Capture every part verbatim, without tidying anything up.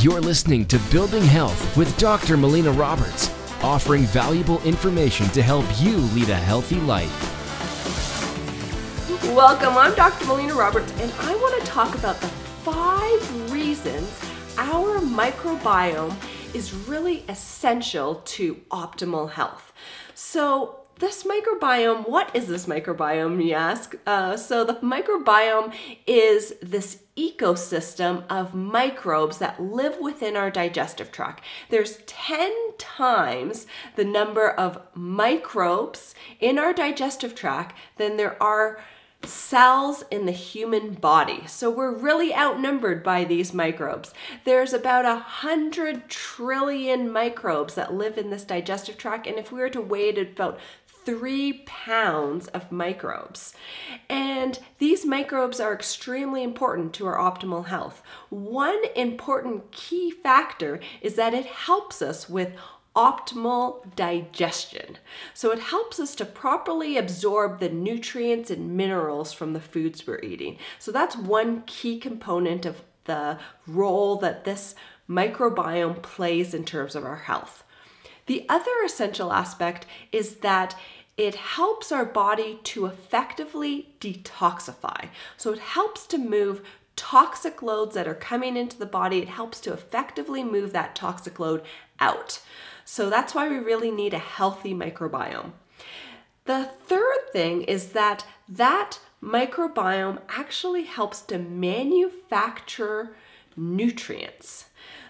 You're listening to Building Health with Doctor Melina Roberts, offering valuable information to help you lead a healthy life. Welcome, I'm Doctor Melina Roberts, and I want to talk about the five reasons our microbiome is really essential to optimal health. So this microbiome, what is this microbiome, you ask? Uh, so the microbiome is this ecosystem of microbes that live within our digestive tract. There's ten times the number of microbes in our digestive tract than there are cells in the human body. So we're really outnumbered by these microbes. There's about a hundred trillion microbes that live in this digestive tract, and if we were to weigh it, about three pounds of microbes. And these microbes are extremely important to our optimal health. One important key factor is that it helps us with optimal digestion. So it helps us to properly absorb the nutrients and minerals from the foods we're eating. So that's one key component of the role that this microbiome plays in terms of our health. The other essential aspect is that it helps our body to effectively detoxify. So it helps to move toxic loads that are coming into the body. It helps to effectively move that toxic load out. So that's why we really need a healthy microbiome. The third thing is that that microbiome actually helps to manufacture nutrients.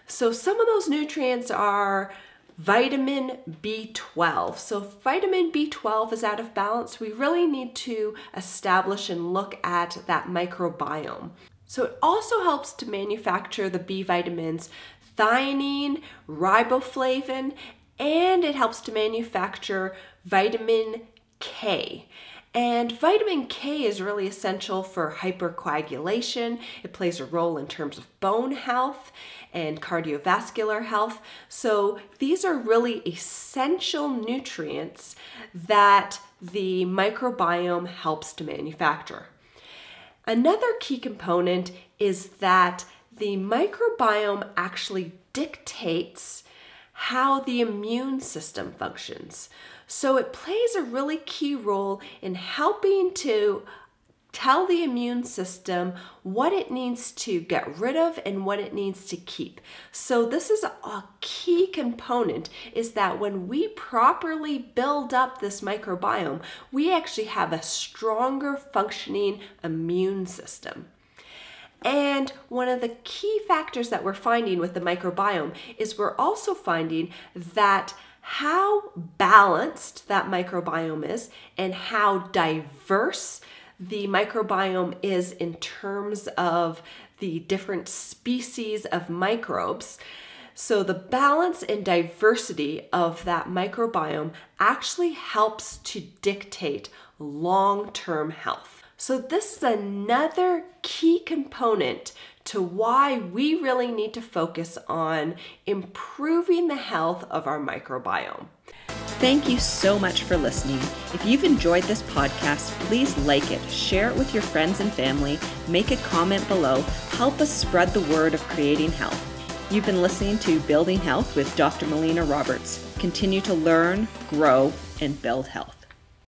So some of those nutrients are vitamin B twelve. So if vitamin B twelve is out of balance, we really need to establish and look at that microbiome. So it also helps to manufacture the B vitamins Theanine, riboflavin, and it helps to manufacture vitamin K. And vitamin K is really essential for hypercoagulation. It plays a role in terms of bone health and cardiovascular health. So these are really essential nutrients that the microbiome helps to manufacture. Another key component is that the microbiome actually dictates how the immune system functions. So it plays a really key role in helping to tell the immune system what it needs to get rid of and what it needs to keep. So this is a key component, is that when we properly build up this microbiome, we actually have a stronger functioning immune system. And one of the key factors that we're finding with the microbiome is we're also finding that how balanced that microbiome is and how diverse the microbiome is in terms of the different species of microbes. So the balance and diversity of that microbiome actually helps to dictate long-term health. So this is another key component to why we really need to focus on improving the health of our microbiome. Thank you so much for listening. If you've enjoyed this podcast, please like it, share it with your friends and family, make a comment below, help us spread the word of creating health. You've been listening to Building Health with Doctor Melina Roberts. Continue to learn, grow, and build health.